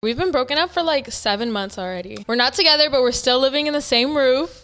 We've been broken up for like 7 months already. We're not together, but we're still living in the same roof.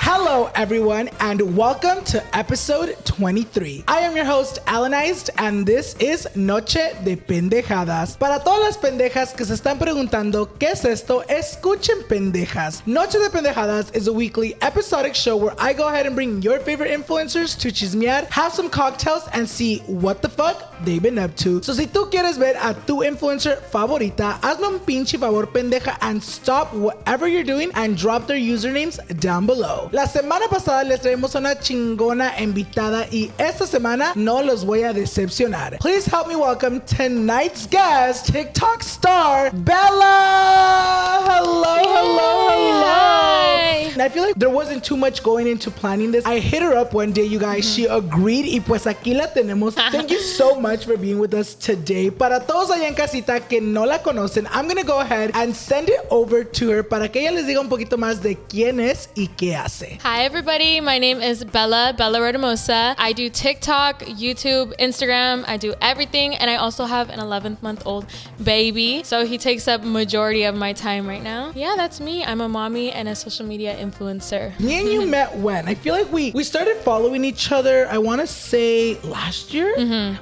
Hello, everyone, and welcome to episode 23. I am your host, Alanized, and this is Noche de Pendejadas. Para todas las pendejas que se están preguntando qué es esto, escuchen pendejas. Noche de Pendejadas is a weekly episodic show where I go ahead and bring your favorite influencers to chismear, have some cocktails, and see what the fuck they've been up to. So si tú quieres ver a tu influencer favorita, hazme un pinche favor, pendeja, and stop whatever you're doing and drop their usernames down below. La semana pasada les traemos una chingona invitada y esta semana no los voy a decepcionar. Please help me welcome tonight's guest, TikTok star, Bella! Hello, hello, hello! Hi. And I feel like there wasn't too much going into planning this. I hit her up one day, you guys. She agreed y pues aquí la tenemos. Thank you so much for being with us today. Para todos allá en casita que no la conocen, I'm gonna go ahead and send it over to her para que ella les diga un poquito más de quién es y qué hace. Hi everybody, my name is Bella Retamosa. I do TikTok, YouTube, Instagram. I do everything, and I also have an 11-month-old baby, so he takes up majority of my time right now. Yeah, that's me. I'm a mommy and a social media influencer. Me and you met when? I feel like we started following each other, I want to say last year?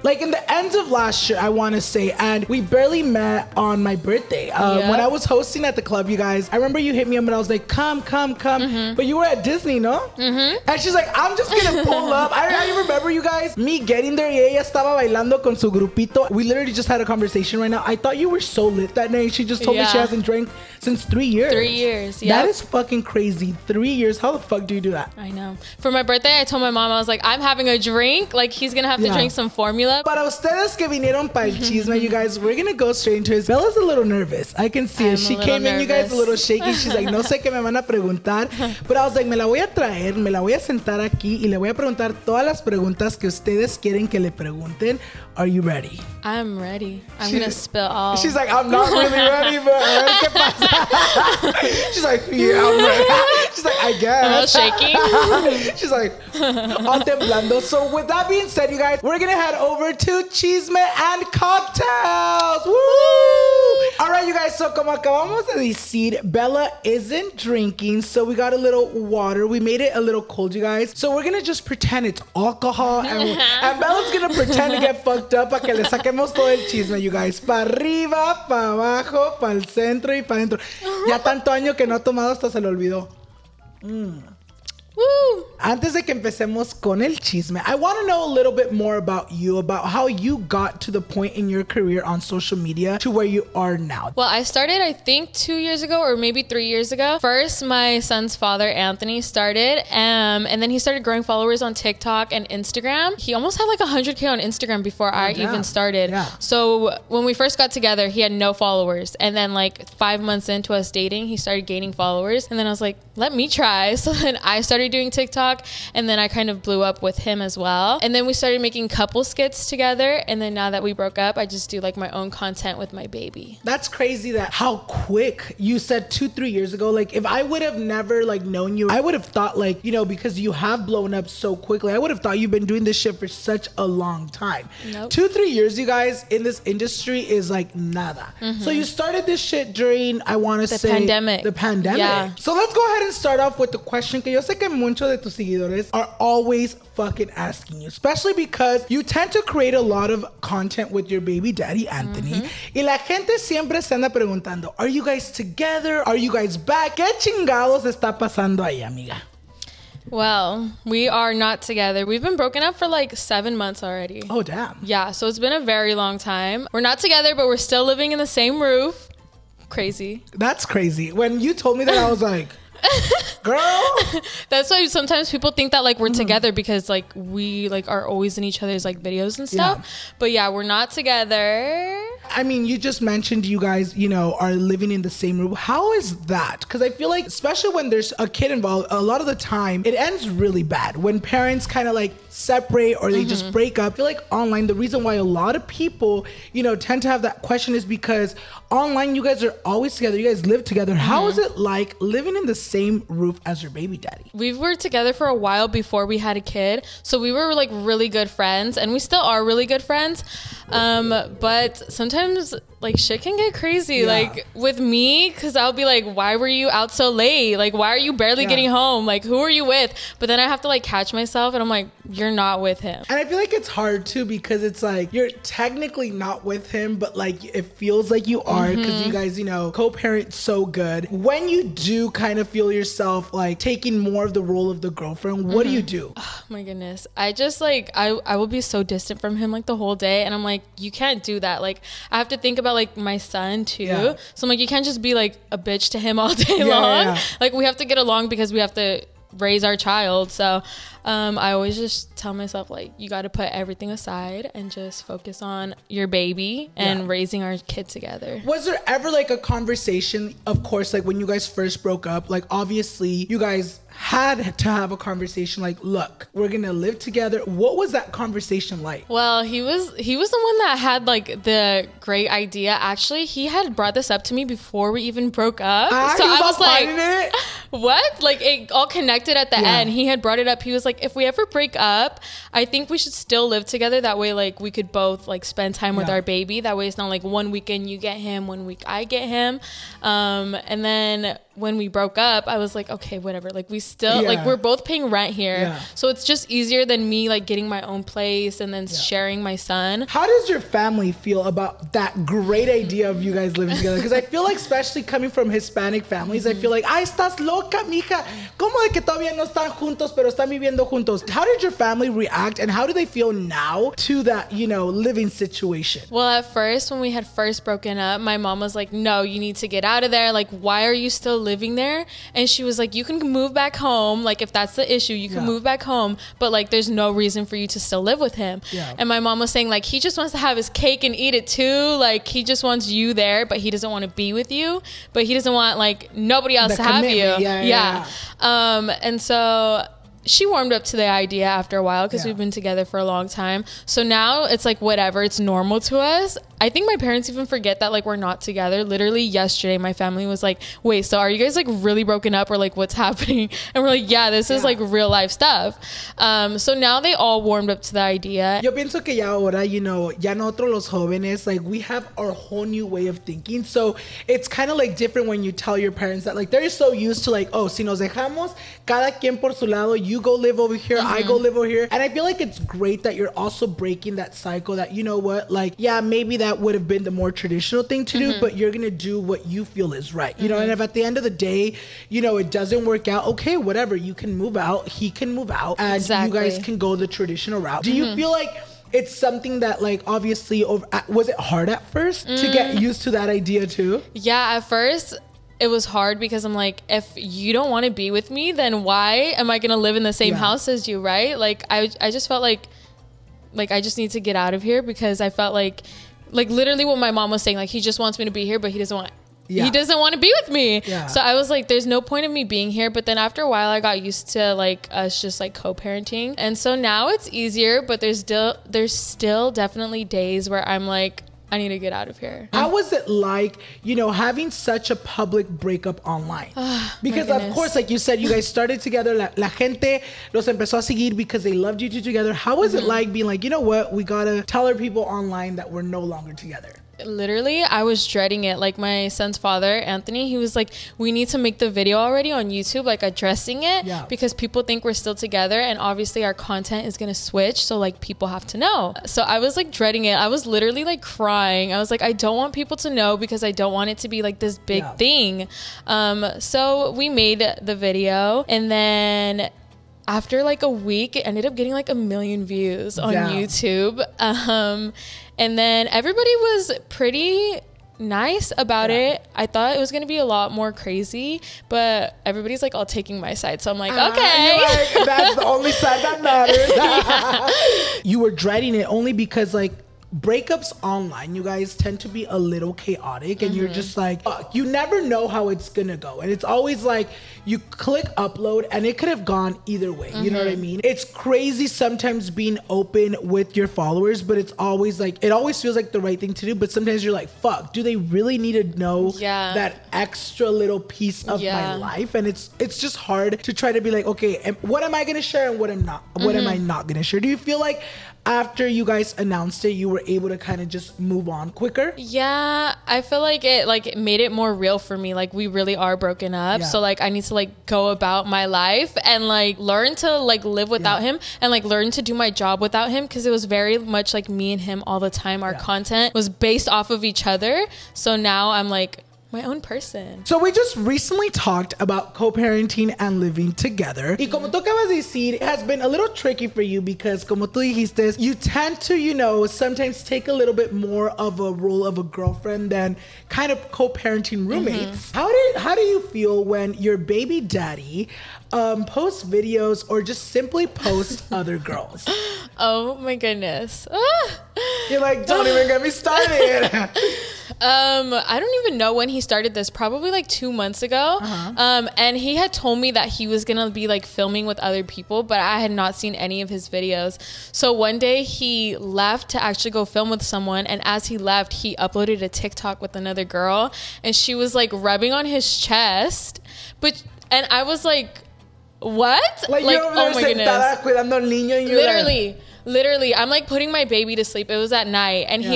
Like in the end of last year, I want to say, and we barely met on my birthday. When I was hosting at the club, you guys, I remember you hit me up and I was like, come. But you were at Disney, no? And she's like, I'm just gonna pull up. I remember, you guys, me getting there y ella estaba bailando con su grupito. We literally just had a conversation right now. I thought you were so lit that night. She just told me she hasn't drank since 3 years. 3 years, yeah. That is fucking crazy. 3 years. How the fuck do you do that? I know. For my birthday, I told my mom, I was like, I'm having a drink. Like, he's gonna have to drink some formula. Para ustedes que vinieron para el chisme, you guys, we're gonna go straight into it. Bella's a little nervous. I can see it. She came nervous in, you guys, a little shaky. She's like, no sé qué me van a preguntar. But I was like, me la voy a traer, me la voy a sentar aquí y le voy a preguntar todas las preguntas que ustedes quieren que le pregunten. Are you ready? I'm ready. I'm gonna spill all. She's like, I'm not really ready, but ¿qué pasa? She's like, yeah, I'm ready. She's like, I guess. A little shaky. She's like, all temblando. So with that being said, you guys, we're gonna head over to Chisme and Cocktails. Woo! All right, you guys, so como acabamos de decir, Bella isn't drinking, so we got a little water. We made it a little cold, you guys. So we're gonna just pretend it's alcohol, and Bella's gonna pretend to get fucked up para que le saquemos todo el chisme, you guys. Para arriba, para abajo, para el centro y para adentro. Ya tanto año que no ha tomado hasta se lo olvidó. Woo! Antes de que empecemos con el chisme, I want to know a little bit more about you, about how you got to the point in your career on social media to where you are now. Well, I started, I think, 2 years ago or maybe 3 years ago. First, my son's father, Anthony, started, and then he started growing followers on TikTok and Instagram. He almost had like 100K on Instagram before I even started. Yeah. So when we first got together, he had no followers. And then like 5 months into us dating, he started gaining followers. And then I was like, let me try. So then I started doing TikTok, and then I kind of blew up with him as well. And then we started making couple skits together. And then now that we broke up, I just do like my own content with my baby. That's crazy that how quick you said 2-3 years ago. Like if I would have never like known you, I would have thought like, you know, because you have blown up so quickly, I would have thought you've been doing this shit for such a long time. Nope. 2-3 years, you guys, in this industry is like nada. Mm-hmm. So you started this shit during, I want to say, the pandemic. Yeah. So let's go ahead and start off with the question que yo sé que muchos de tus seguidores are always fucking asking you, especially because you tend to create a lot of content with your baby daddy, Anthony. Mm-hmm. Y la gente siempre se anda preguntando, are you guys together? Are you guys back? ¿Qué chingados está pasando ahí, amiga? Well, we are not together. We've been broken up for like 7 months already. Oh, damn. Yeah, so it's been a very long time. We're not together, but we're still living in the same roof. Crazy. That's crazy. When you told me that, I was like... Girl, that's why sometimes people think that like we're together because like we like are always in each other's like videos and stuff. Yeah. But yeah, we're not together. I mean, you just mentioned you guys, you know, are living in the same room. How is that? Because I feel like, especially when there's a kid involved, a lot of the time it ends really bad when parents kind of like separate or they just break up. I feel like online, the reason why a lot of people, you know, tend to have that question is because online you guys are always together. You guys live together. Mm-hmm. How is it like living in the same roof as your baby daddy? We were together for a while before we had a kid, so we were like really good friends, and we still are really good friends. But sometimes like shit can get crazy. Yeah. Like with me, because I'll be like, why were you out so late? Like, why are you barely getting home? Like, who are you with? But then I have to like catch myself, and I'm like, you're not with him. And I feel like it's hard too, because it's like you're technically not with him, but like it feels like you are, because you guys, you know, co-parent so good. When you do kind of feel yourself like taking more of the role of the girlfriend, what do you do? Oh my goodness, I just like I will be so distant from him like the whole day, and I'm like, you can't do that. Like I have to think about like my son too. Yeah. So I'm like, you can't just be like a bitch to him all day long. Yeah. Like we have to get along because we have to raise our child. So I always just tell myself, like, you got to put everything aside and just focus on your baby and raising our kid together. Was there ever like a conversation, of course, like when you guys first broke up, like obviously you guys had to have a conversation like, look, we're gonna live together. What was that conversation like? Well, he was the one that had like the great idea. Actually, he had brought this up to me before we even broke up. So I was like, it? What? Like it all connected at the end. He had brought it up. He was like, if we ever break up, I think we should still live together. That way, like we could both like spend time with our baby. That way it's not like one weekend you get him, one week I get him. And then when we broke up, I was like, okay, whatever. Like we still like we're both paying rent here. Yeah. So it's just easier than me like getting my own place and then sharing my son. How does your family feel about that great idea of you guys living together? Because I feel like, especially coming from Hispanic families, I feel like, ay, estás loca, mija. ¿Cómo de que todavía no están juntos, pero están viviendo juntos? How did your family react, and how do they feel now to that, you know, living situation? Well, at first, when we had first broken up, my mom was like, no, you need to get out of there. Like, why are you still living there? And she was like, you can move back home. Like, if that's the issue, you can move back home, but like there's no reason for you to still live with him. And my mom was saying, like, he just wants to have his cake and eat it too. Like, he just wants you there, but he doesn't want to be with you, but he doesn't want like nobody else to have you. Yeah. And so she warmed up to the idea after a while, because we've been together for a long time. So now it's like, whatever, it's normal to us. I think my parents even forget that like we're not together. Literally yesterday, my family was like, wait, so are you guys like really broken up, or like what's happening? And we're like, yeah, this is like real life stuff. So now they all warmed up to the idea. Yo pienso que ya ahora, you know, ya nosotros los jóvenes, like we have our whole new way of thinking. So it's kind of like different when you tell your parents that, like, they're so used to like, oh, si nos dejamos, cada quien por su lado, you you go live over here, mm-hmm. I go live over here. And I feel like it's great that you're also breaking that cycle that, you know what, like, yeah, maybe that would have been the more traditional thing to mm-hmm. do, but you're going to do what you feel is right, you mm-hmm. know? And if at the end of the day, you know, it doesn't work out, okay, whatever, you can move out, he can move out, and exactly. you guys can go the traditional route. Do mm-hmm. you feel like it's something that, like, obviously, was it hard at first to get used to that idea too? Yeah, at first it was hard because I'm like, if you don't want to be with me, then why am I going to live in the same yeah. house as you, right? Like, I just felt like, I just need to get out of here because I felt like literally what my mom was saying, like, he just wants me to be here, but he doesn't want to be with me. Yeah. So I was like, there's no point in me being here. But then after a while, I got used to like us just like co-parenting. And so now it's easier, but there's still definitely days where I'm like, I need to get out of here. How was it like, you know, having such a public breakup online? Because of course, like you said, you guys started together. La gente los empezó a seguir because they loved you two together. How was mm-hmm. it like being like, you know what? We got to tell our people online that we're no longer together. Literally, I was dreading it. Like, my son's father, Anthony, he was like, we need to make the video already on YouTube, like addressing it yeah. because people think we're still together, and obviously our content is gonna switch, so like people have to know. So I was like dreading it. I was literally like crying. I was like, I don't want people to know because I don't want it to be like this big yeah. thing. So we made the video, and then after like a week, it ended up getting like 1 million views on yeah. YouTube. And then everybody was pretty nice about yeah. it. I thought it was going to be a lot more crazy, but everybody's like all taking my side. So I'm like, okay. You're like, that's the only side that matters. You were dreading it only because like, breakups online, you guys tend to be a little chaotic, and mm-hmm. you're just like, fuck, you never know how it's gonna go. And it's always like you click upload and it could have gone either way. Mm-hmm. You know what I mean? It's crazy sometimes being open with your followers, but it's always like, it always feels like the right thing to do. But sometimes you're like, fuck, do they really need to know yeah. that extra little piece of yeah. my life? And it's just hard to try to be like, okay, what am I gonna share and what mm-hmm. am I not gonna share? Do you feel like after you guys announced it, you were able to kind of just move on quicker? Yeah, I feel like it made it more real for me. Like, we really are broken up. Yeah. So like, I need to like go about my life and like learn to like live without yeah. him, and like learn to do my job without him, because it was very much like me and him all the time. Our yeah. content was based off of each other. So now I'm like my own person. So we just recently talked about co-parenting and living together. Y como tú acabas de decir, it has been a little tricky for you because, como tú dijiste, you tend to, you know, sometimes take a little bit more of a role of a girlfriend than kind of co-parenting roommates. Mm-hmm. How do you feel when your baby daddy posts videos or just simply posts other girls? Oh my goodness. You're like, don't even get me started. I don't even know when he started this, probably like 2 months ago. Uh-huh. And he had told me that he was gonna be like filming with other people, but I had not seen any of his videos. So one day he left to actually go film with someone, and as he left, he uploaded a TikTok with another girl, and she was like rubbing on his chest, and I was like, what? Like oh my goodness. Literally, I'm like putting my baby to sleep. It was at night, and yeah.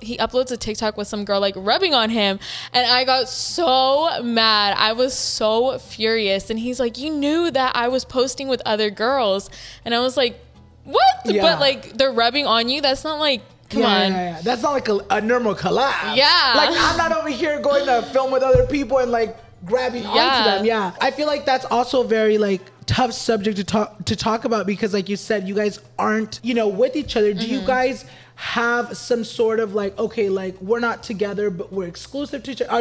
he uploads a TikTok with some girl like rubbing on him, and I got so mad. I was so furious, and he's like, "You knew that I was posting with other girls," and I was like, "What?" Yeah. But like, they're rubbing on you. That's not like. Come on. Yeah. That's not like a normal collab. Yeah. Like, I'm not over here going to film with other people and like grabbing yeah. onto them. Yeah. I feel like that's also very like tough subject to talk about, because like you said, you guys aren't, you know, with each other. Mm-hmm. Do you guys have some sort of like, okay, like we're not together, but we're exclusive to each other?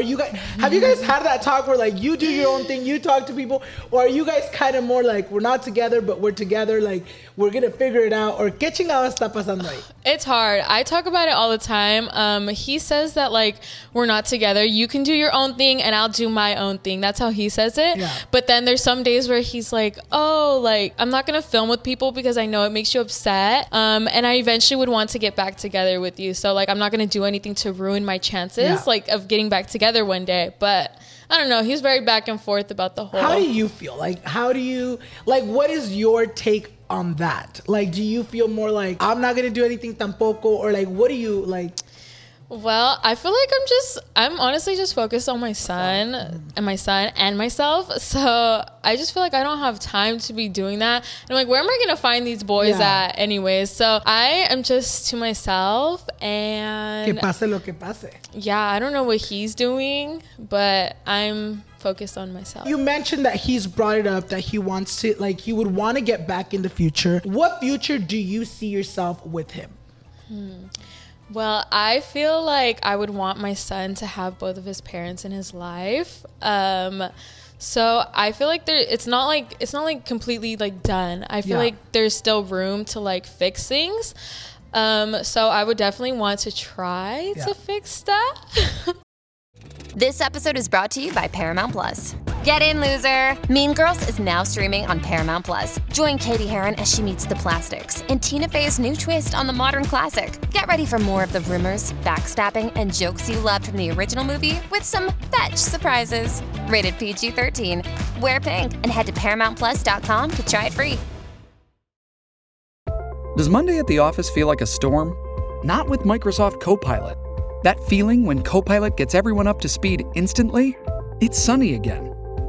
Have you guys had that talk where like you do your own thing, you talk to people, or are you guys kind of more like, we're not together, but we're together, like we're gonna figure it out? Or qué chingados está pasando ahí? It's hard. I talk about it all the time. He says that like, we're not together, you can do your own thing and I'll do my own thing. That's how he says it. Yeah. But then there's some days where he's like, oh, like I'm not gonna film with people because I know it makes you upset. And I eventually would want to get back together with you, so like I'm not gonna do anything to ruin my chances yeah. like of getting back together one day. But I don't know, he's very back and forth about the whole. How do you feel? Like, how do you like, what is your take on that? Like, do you feel more like, I'm not gonna do anything tampoco, or like, what do you like? Well, I feel like I'm honestly just focused on my son and myself. So I just feel like I don't have time to be doing that. And I'm like, where am I going to find these boys at anyways? So I am just to myself and... Que pase lo que pase. Yeah, I don't know what he's doing, but I'm focused on myself. You mentioned that he's brought it up that he wants to, like, he would want to get back in the future. What future do you see yourself with him? Well, I feel like I would want my son to have both of his parents in his life. So I feel like it's not like completely like done. I feel like there's still room to like fix things. So I would definitely want to try to fix stuff. This episode is brought to you by Paramount+. Get in, loser! Mean Girls is now streaming on Paramount+. Join Katie Heron as she meets the plastics and Tina Fey's new twist on the modern classic. Get ready for more of the rumors, backstabbing, and jokes you loved from the original movie with some fetch surprises. Rated PG-13. Wear pink and head to ParamountPlus.com to try it free. Does Monday at the office feel like a storm? Not with Microsoft Copilot. That feeling when Copilot gets everyone up to speed instantly? It's sunny again.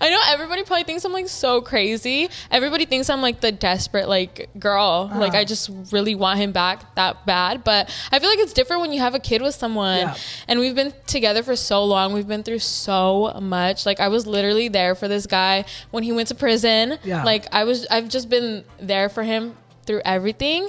I know everybody probably thinks I'm like so crazy. Everybody thinks I'm like the desperate like girl. Uh-huh. Like I just really want him back that bad. But I feel like it's different when you have a kid with someone. Yeah. And we've been together for so long. We've been through so much. Like I was literally there for this guy when he went to prison. Yeah. Like I've just been there for him through everything.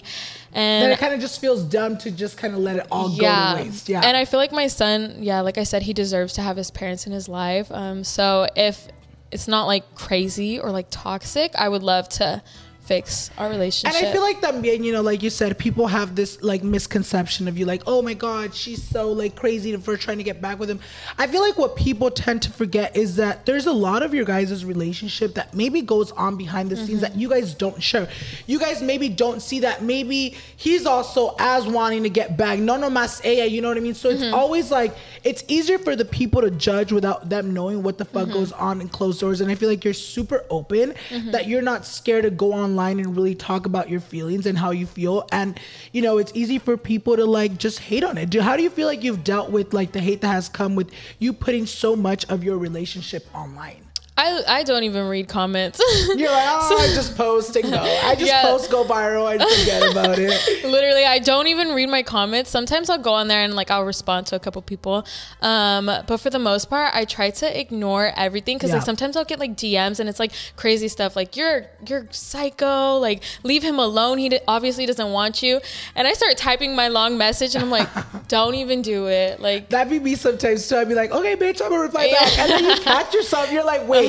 And then it kind of just feels dumb to just kind of let it all go to waste. Yeah. And I feel like my son, like I said, he deserves to have his parents in his life. So if it's not like crazy or like toxic, I would love to fix our relationship. And I feel like también, you know, like you said, people have this like misconception of you, like, oh my God, she's so like crazy for trying to get back with him. I feel like what people tend to forget is that there's a lot of your guys' relationship that maybe goes on behind the scenes that you guys don't share. You guys maybe don't see that. Maybe he's also as wanting to get back. No, no más ella, you know what I mean? So it's always like, it's easier for the people to judge without them knowing what the fuck goes on in closed doors. And I feel like you're super open that you're not scared to go on and really talk about your feelings and how you feel. And you know, it's easy for people to like just hate on it. How do you feel like you've dealt with like the hate that has come with you putting so much of your relationship online? I don't even read comments. You're like, oh, I'm just posting though. I just post, go viral, I forget about it. Literally, I don't even read my comments. Sometimes I'll go on there and like I'll respond to a couple people. But for the most part, I try to ignore everything because like sometimes I'll get like DMs and it's like crazy stuff. Like you're psycho. Like leave him alone. He obviously doesn't want you. And I start typing my long message and I'm like, don't even do it. Like that'd be me sometimes too. I'd be like, okay, bitch, I'm gonna reply back. And then you catch yourself. You're like, wait.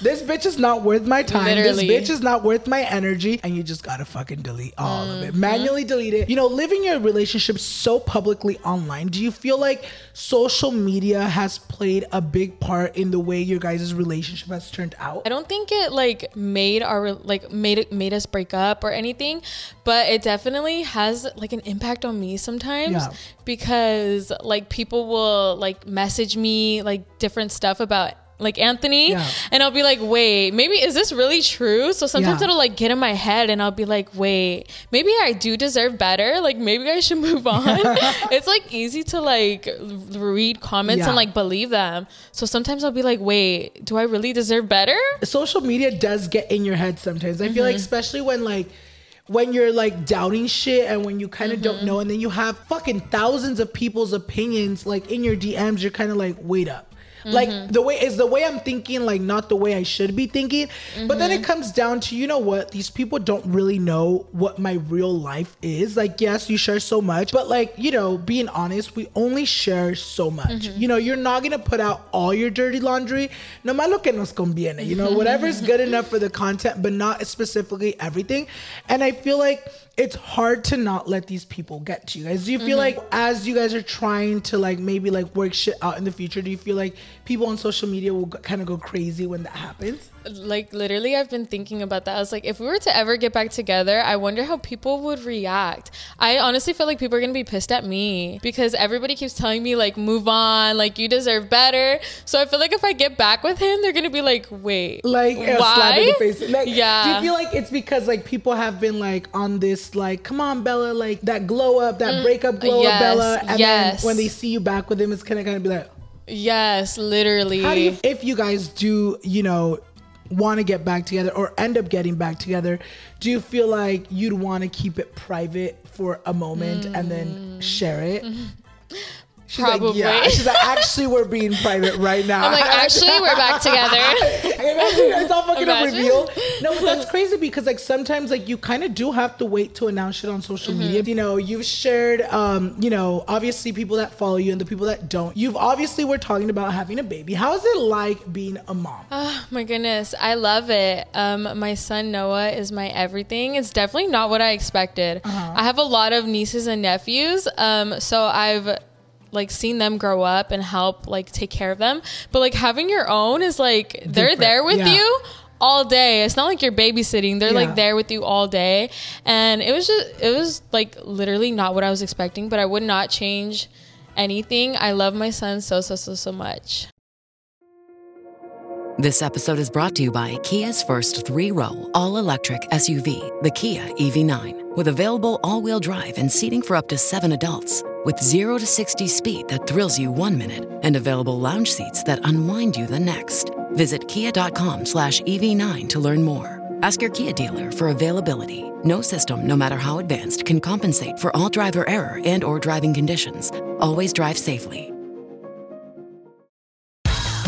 This bitch is not worth my time. Literally. This bitch is not worth my energy. And you just gotta fucking delete all of it. Manually delete it. You know, living your relationship so publicly online, do you feel like social media has played a big part in the way your guys' relationship has turned out? I don't think it like made our made us break up or anything, but it definitely has like an impact on me sometimes because like people will like message me like different stuff about like Anthony and I'll be like, wait, maybe is this really true? So sometimes it'll like get in my head and I'll be like, wait, maybe I do deserve better. Like maybe I should move on. It's like easy to like read comments and like believe them. So sometimes I'll be like, wait, do I really deserve better? Social media does get in your head sometimes. I feel like especially when you're like doubting shit and when you kind of don't know, and then you have fucking thousands of people's opinions like in your DMs, you're kind of like, wait up. Like the way I'm thinking, like not the way I should be thinking. But then it comes down to, you know what? These people don't really know what my real life is. Like, yes, you share so much, but like, you know, being honest, we only share so much. You know, you're not going to put out all your dirty laundry. Nomás lo que nos conviene, you know, whatever's good enough for the content, but not specifically everything. And I feel like it's hard to not let these people get to you guys. Do you feel like as you guys are trying to like maybe like work shit out in the future, do you feel like people on social media will kind of go crazy when that happens? Like literally I've been thinking about that. I was like, if we were to ever get back together, I wonder how people would react. I honestly feel like people are going to be pissed at me because everybody keeps telling me like, move on, like you deserve better. So I feel like if I get back with him, they're going to be like, wait, like why? Slap in the face. Like, yeah. Do you feel like it's because like people have been like on this, like, come on Bella, like that glow up, that breakup glow up Bella. And then when they see you back with him, it's kind of going to be like, yes, literally. How do you, if you guys do, you know, want to get back together or end up getting back together, do you feel like you'd want to keep it private for a moment and then share it? She's probably. Like, yeah. She's like, actually, we're being private right now. I'm like, actually, we're back together. It's all fucking a reveal. No, but that's crazy because like sometimes like you kind of do have to wait to announce shit on social media. You know, you've shared, you know, obviously people that follow you and the people that don't. You've obviously, we're talking about having a baby. How is it like being a mom? Oh my goodness. I love it. My son Noah is my everything. It's definitely not what I expected. I have a lot of nieces and nephews. So I've like seen them grow up and help like take care of them, but like having your own is like they're different. There with you all day. It's not like you're babysitting. They're like there with you all day, and it was like literally not what I was expecting, but I would not change anything. I love my son so much. This episode is brought to you by Kia's first 3-row all-electric SUV, the Kia EV9, with available all-wheel drive and seating for up to 7 adults. With 0 to 60 speed that thrills you one minute and available lounge seats that unwind you the next. Visit kia.com/EV9 to learn more. Ask your Kia dealer for availability. No system, no matter how advanced, can compensate for all driver error and or driving conditions. Always drive safely.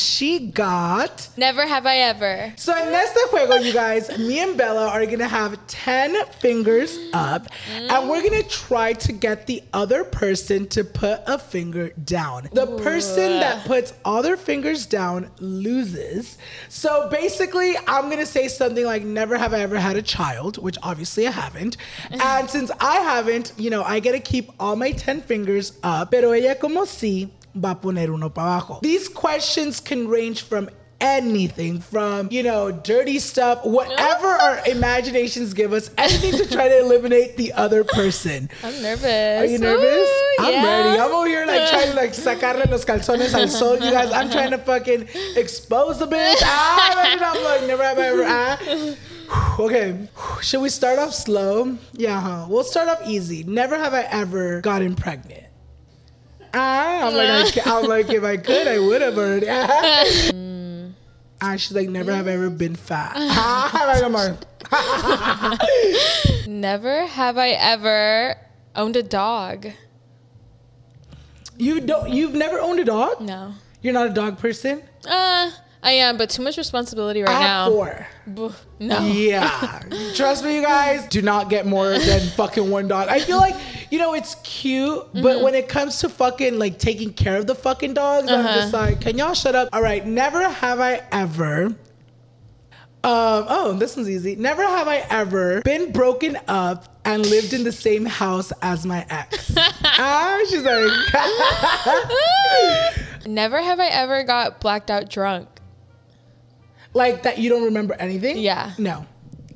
She got... Never have I ever. So in este juego, you guys, me and Bella are going to have 10 fingers up. And we're going to try to get the other person to put a finger down. The person that puts all their fingers down loses. So basically, I'm going to say something like, never have I ever had a child, which obviously I haven't. And since I haven't, you know, I get to keep all my 10 fingers up. Pero ella como si... va a poner uno para abajo. These questions can range from anything, from, you know, dirty stuff, whatever our imaginations give us, anything to try to eliminate the other person. I'm nervous. Are you nervous? Ooh, I'm ready. I'm over here like trying to like sacarle los calzones al sol, you guys. I'm trying to fucking expose the bitch. I'm like, never have I ever. Okay, should we start off slow? Yeah, huh? We'll start off easy. Never have I ever gotten pregnant. I'm like, if I could, I would have already. She's like, never have I ever been fat. Never have I ever owned a dog. You've never owned a dog? No. You're not a dog person? I am, but too much responsibility right now. 4. No. Yeah. Trust me, you guys, do not get more than fucking one dog. I feel like, you know, it's cute, but when it comes to fucking, like, taking care of the fucking dogs, I'm just like, can y'all shut up? All right, never have I ever... this one's easy. Never have I ever been broken up and lived in the same house as my ex. She's like... Never have I ever got blacked out drunk. Like that you don't remember anything? Yeah. No.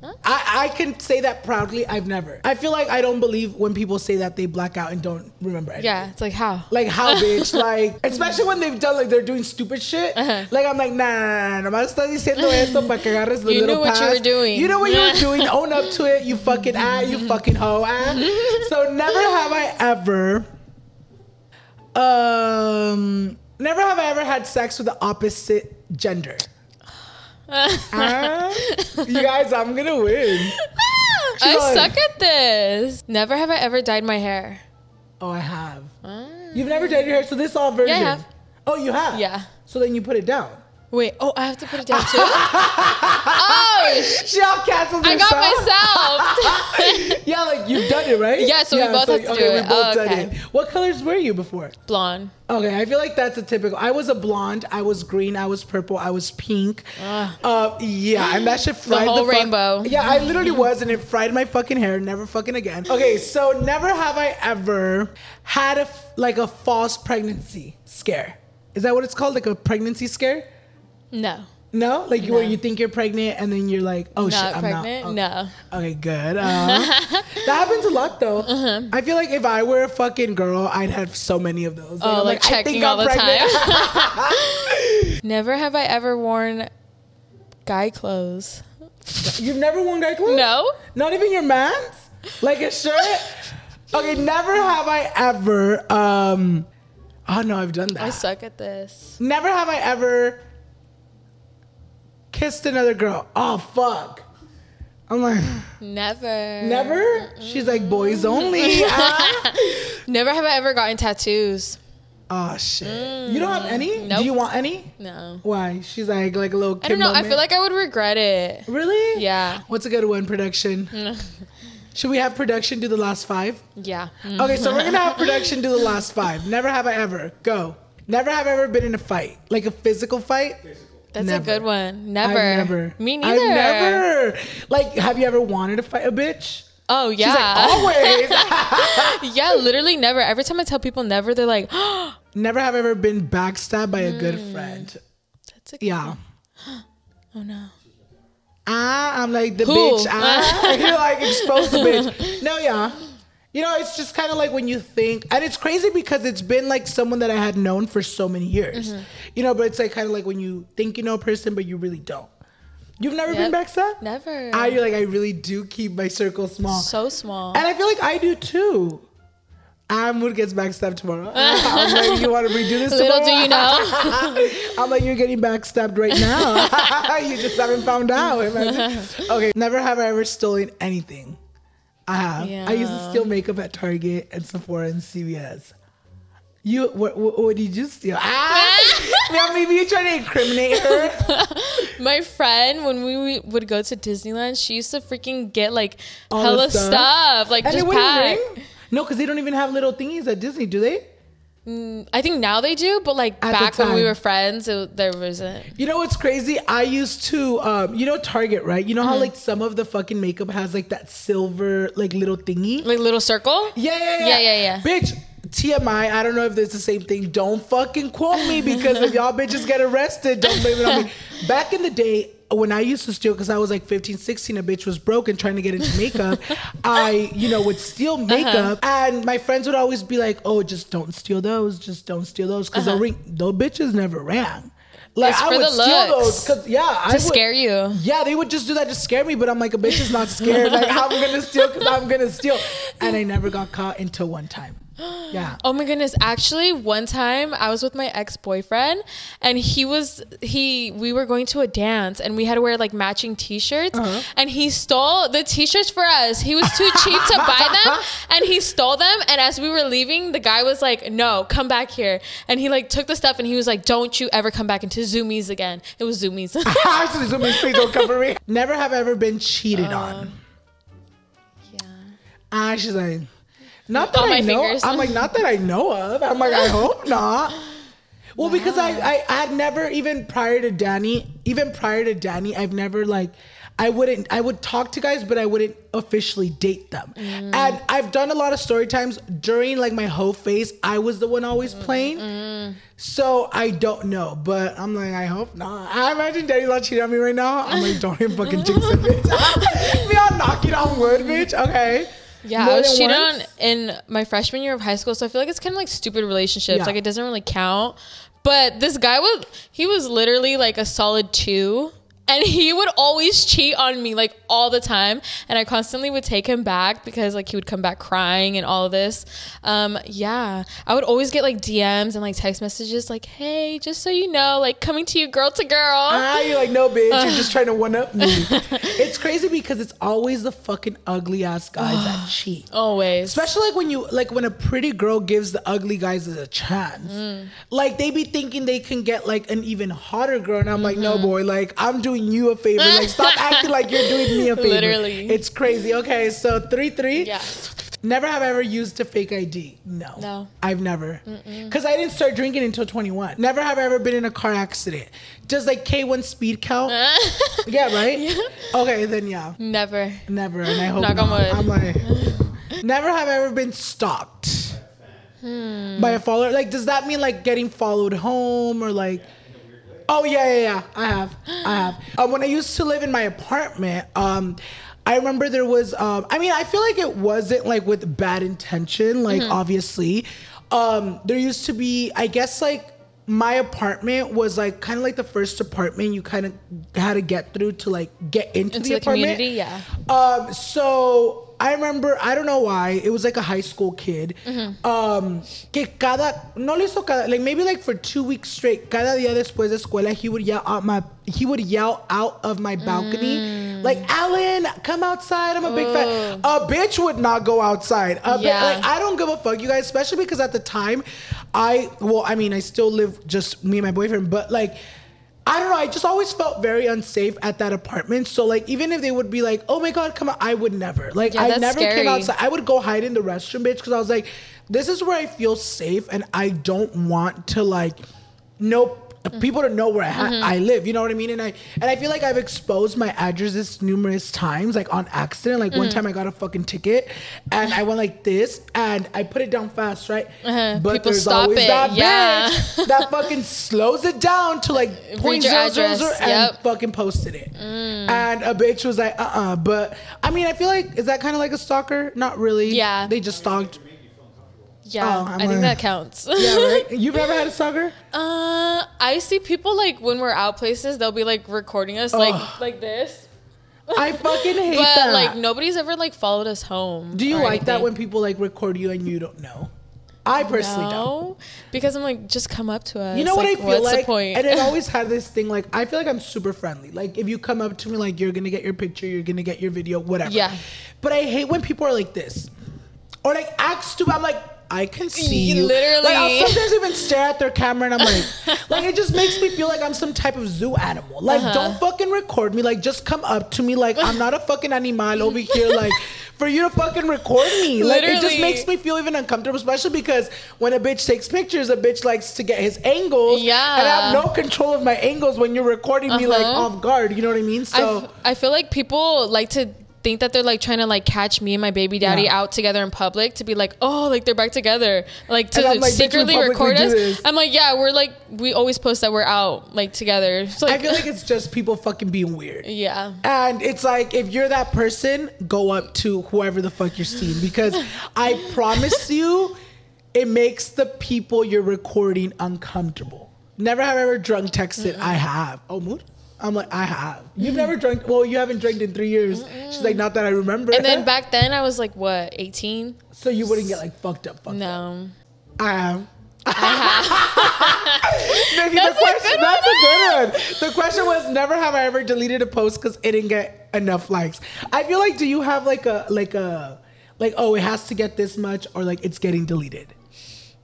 Huh? I can say that proudly. I've never. I feel like I don't believe when people say that they black out and don't remember anything. Yeah, it's like how? Like how, bitch? Like, especially when they've done, like, they're doing stupid shit. Uh-huh. Like, I'm like, nah, nomás estás diciendo esto para que agarres the little pass. You knew what you were doing. You know what you were doing. Own up to it. You fucking you fucking hoe. So never have I ever... never have I ever had sex with the opposite gender. You guys, I'm gonna win. I suck at this. Never have I ever dyed my hair. Oh, I have. You've never dyed your hair, so this all version. Yeah, I have. Oh, you have? Yeah. So then you put it down. Wait, oh, I have to put it down too? Oh, she all canceled herself. I got myself. Yeah, like you've done it, right? Yeah, so we both have to do it. We both done it. What colors were you before? Blonde. Okay, I feel like that's a typical. I was a blonde. I was green. I was purple. I was pink. Yeah, and that shit fried the whole rainbow. Yeah, I literally was, and it fried my fucking hair. Never fucking again. Okay, so never have I ever had a false pregnancy scare. Is that what it's called? Like a pregnancy scare? No. No? Like where you think you're pregnant and then you're like, oh shit, I'm pregnant? Not. Oh. No. Okay, good. That happens a lot though. Uh-huh. I feel like if I were a fucking girl, I'd have so many of those. Oh, like checking all the time. Never have I ever worn guy clothes. You've never worn guy clothes? No. Not even your man's? Like a shirt? Okay, never have I ever... Oh no, I've done that. I suck at this. Never have I ever... kissed another girl. Oh, fuck. I'm like... Never. Never? Mm-mm. She's like, boys only. Never have I ever gotten tattoos. Oh, shit. You don't have any? Nope. Do you want any? No. Why? She's like a little kid I don't know. Moment. I feel like I would regret it. Really? Yeah. What's a good one, production? Should we have production do the last five? Yeah. Okay, so we're going to have production do the last five. Never have I ever. Go. Never have I ever been in a fight. Like a physical fight? That's never. A good one. Never. I've never. Me neither. I've never. Like, have you ever wanted to fight a bitch? Oh, yeah. She's like, always. Yeah, literally never. Every time I tell people never, they're like, oh. Never have ever been backstabbed by a good friend. That's a good one. Oh, no. I'm like, the bitch. You're like, expose the bitch. No, yeah. You know, it's just kind of like when you think... And it's crazy because it's been like someone that I had known for so many years. Mm-hmm. You know, but it's like kind of like when you think you know a person, but you really don't. You've never been backstabbed? Never. You're like, I really do keep my circle small. So small. And I feel like I do too. Mood gets backstabbed tomorrow. I'm like, you want to redo this tomorrow? Little do you know. I'm like, you're getting backstabbed right now. You just haven't found out. Okay, never have I ever stolen anything. I have. Yeah. I used to steal makeup at Target and Sephora and CVS. You, what did you steal? Now maybe you're trying to incriminate her. My friend, when we would go to Disneyland, she used to freaking get like all hella stuff. Like, and just pack. No, because they don't even have little thingies at Disney, do they? I think now they do, but like at back when we were friends, there wasn't. You know what's crazy? I used to, you know, Target, right? You know how like some of the fucking makeup has like that silver, like little thingy, like little circle. Yeah. Bitch, TMI. I don't know if it's the same thing. Don't fucking quote me because if y'all bitches get arrested, don't blame it on me. Back in the day, when I used to steal, because I was like 15, 16, a bitch was broke and trying to get into makeup. I, you know, would steal makeup. And my friends would always be like, oh, just don't steal those. Just don't steal those. Because those bitches never ran. Like, I would steal those. Cause, to scare you. Yeah, they would just do that to scare me. But I'm like, a bitch is not scared. Like, I'm going to steal because I'm going to steal. And I never got caught until one time. Yeah. Oh my goodness. Actually, one time I was with my ex-boyfriend and we were going to a dance and we had to wear like matching t-shirts and he stole the t-shirts for us. He was too cheap to buy them and he stole them. And as we were leaving, the guy was like, no, come back here. And he like took the stuff and he was like, don't you ever come back into Zoomies again. It was Zoomies. Actually, Zoomies, please don't cover me. Never have I ever been cheated on. Yeah. She's like... Not that I know. Fingers. I'm like, not that I know of. I'm like, I hope not. Well, because I had never, even prior to Danny, I've never like, I would talk to guys, but I wouldn't officially date them. Mm. And I've done a lot of story times during like my whole phase. I was the one always playing. Mm. So I don't know, but I'm like, I hope not. I imagine daddy's not cheating on me right now. I'm like, don't even fucking jinx it, bitch. We all knocking on wood, bitch. Okay. Yeah, I was cheated on in my freshman year of high school. So I feel like it's kind of like stupid relationships. Yeah. Like it doesn't really count. But this guy was literally like a solid 2. And he would always cheat on me, like, all the time. And I constantly would take him back because, like, he would come back crying and all of this. Yeah. I would always get, like, DMs and, like, text messages like, hey, just so you know, like, coming to you girl to girl. Ah, you're like, no, bitch. You're just trying to one-up me. It's crazy because it's always the fucking ugly-ass guys that cheat. Always. Especially, like, when a pretty girl gives the ugly guys a chance. Mm. Like, they be thinking they can get, like, an even hotter girl. And I'm like, no, boy. Like, I'm doing you a favor. Like, stop acting like you're doing me a favor. Literally. It's crazy. Okay, so 3-3. Yeah. Never have I ever used a fake ID. No. I've never. Because I didn't start drinking until 21. Never have I ever been in a car accident. Does like K1 speed count? Yeah, right? Yeah. Okay, then yeah. Never. And I hope knock on wood. I'm like, never have I ever been stalked by a follower. Like, does that mean like getting followed home or like... Oh, yeah. I have. When I used to live in my apartment, I remember there was, I feel like it wasn't like with bad intention, like obviously. There used to be, I guess like my apartment was like kind of like the first apartment you kind of had to get through to like get into the apartment. Community, yeah. So I remember, I don't know why, it was like a high school kid. Mm-hmm. For 2 weeks straight, cada día después de escuela, he would yell out of my balcony, like, Alan, come outside, I'm a big fan. A bitch would not go outside. I don't give a fuck, you guys, especially because at the time, I still live just me and my boyfriend, but like, I don't know, I just always felt very unsafe at that apartment. So, like, even if they would be like, oh, my God, come out, I would never. Like, yeah, I never came outside. I would go hide in the restroom, bitch, because I was like, this is where I feel safe, and I don't want to, like, people to know where I live. You know what I mean? And I feel like I've exposed my addresses numerous times, like, on accident. Like, one time I got a fucking ticket, and I went like this, and I put it down fast, right? But people there's always it. That bitch that fucking slows it down to, like, .000 and fucking posted it. And a bitch was like, But, I feel like, is that kind of like a stalker? Not really. Yeah. They just stalked. Yeah, I think that counts. Yeah, right? You've never had a stalker? I see people, like, when we're out places, they'll be, like, recording us, like this. I fucking hate that. But, like, nobody's ever, like, followed us home. Do you like anything? That when people, like, record you and you don't know? I personally don't. Because I'm like, just come up to us. You know what I feel like? And I've always had this thing, like, I feel like I'm super friendly. Like, if you come up to me, like, you're going to get your picture, you're going to get your video, whatever. Yeah. But I hate when people are like this. Or, like, act stupid. I'm like... I can see you. Literally. Like, I'll sometimes even stare at their camera and I'm like, like, it just makes me feel like I'm some type of zoo animal. Like, don't fucking record me. Like, just come up to me. Like, I'm not a fucking animal over here. Like, for you to fucking record me. Like, literally. It just makes me feel even uncomfortable, especially because when a bitch takes pictures, a bitch likes to get his angles. Yeah. And I have no control of my angles when you're recording me, like, off guard. You know what I mean? So I feel like people like to... think that they're like trying to like catch me and my baby daddy out together in public to be like, oh, like they're back together, like to like, secretly record us. I'm like, yeah, we're like, we always post that we're out like together. So, like, I feel like it's just people fucking being weird. Yeah. And it's like, if you're that person, go up to whoever the fuck you're seeing, because I promise you it makes the people you're recording uncomfortable. Never have I ever drunk texted. I have. Oh, mood? I'm like, I have. You've never drank. Well, you haven't drank in 3 years. She's like, not that I remember. And then back then I was like, what, 18? So you wouldn't get like fucked up. No. I have. Maybe that's a good one. The question was, never have I ever deleted a post because it didn't get enough likes. I feel like, do you have like a, oh, it has to get this much or like it's getting deleted?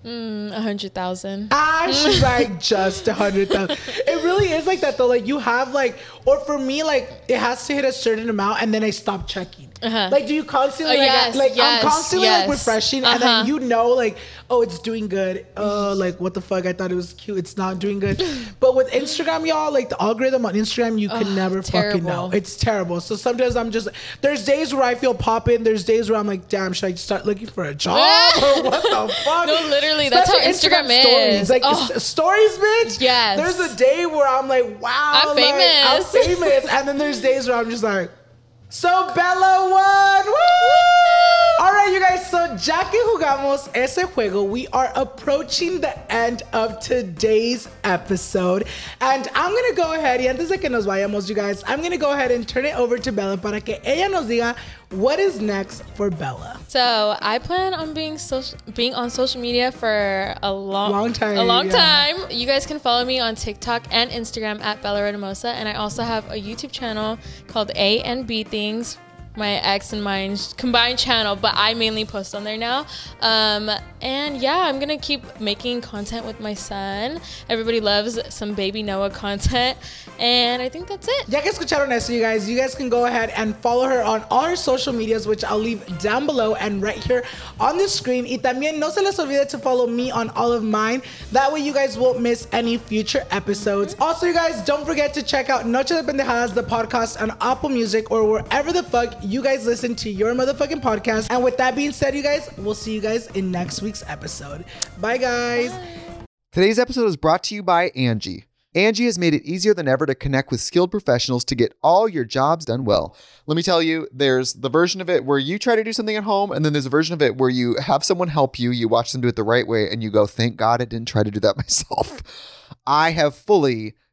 100,000. Ah, she's like, just 100,000. It really is like that though. Like you have like, or for me, like it has to hit a certain amount and then I stop checking. Uh-huh. Like, do you constantly I'm constantly like refreshing and then you know like, oh, it's doing good. Oh, like what the fuck? I thought it was cute. It's not doing good. But with Instagram, y'all, like the algorithm on Instagram, you can never fucking know. It's terrible. So sometimes I'm just, there's days where I feel popping. There's days where I'm like, damn, should I start looking for a job or what the fuck? No, literally. That's how Instagram stories. Is. Like stories, bitch. Yes. There's a day where I'm like, wow, I'm famous. And then there's days where I'm just like, so Bella won. Woo! All right, you guys. So ya que jugamos ese juego, we are approaching the end of today's episode, and I'm gonna go ahead. Y antes de que nos vayamos, you guys, I'm gonna go ahead and turn it over to Bella para que ella nos diga. What is next for Bella? So I plan on being on social media for a long time. You guys can follow me on TikTok and Instagram at Bella Retamosa, and I also have a YouTube channel called A and B Things, my ex and mine combined channel, but I mainly post on there now. And yeah, I'm gonna keep making content with my son. Everybody loves some baby Noah content, and I think that's it. Ya que escucharon eso, you guys can go ahead and follow her on all her social medias, which I'll leave down below and right here on the screen. Y también no se les olvide to follow me on all of mine. That way you guys won't miss any future episodes. Mm-hmm. Also, you guys, don't forget to check out Noche de Pendejadas, the podcast on Apple Music or wherever the fuck you guys listen to your motherfucking podcast. And with that being said, you guys, we'll see you guys in next week's episode. Bye, guys. Bye. Today's episode is brought to you by Angie. Angie has made it easier than ever to connect with skilled professionals to get all your jobs done well. Let me tell you, there's the version of it where you try to do something at home, and then there's a version of it where you have someone help you, you watch them do it the right way, and you go, thank God I didn't try to do that myself. I have fully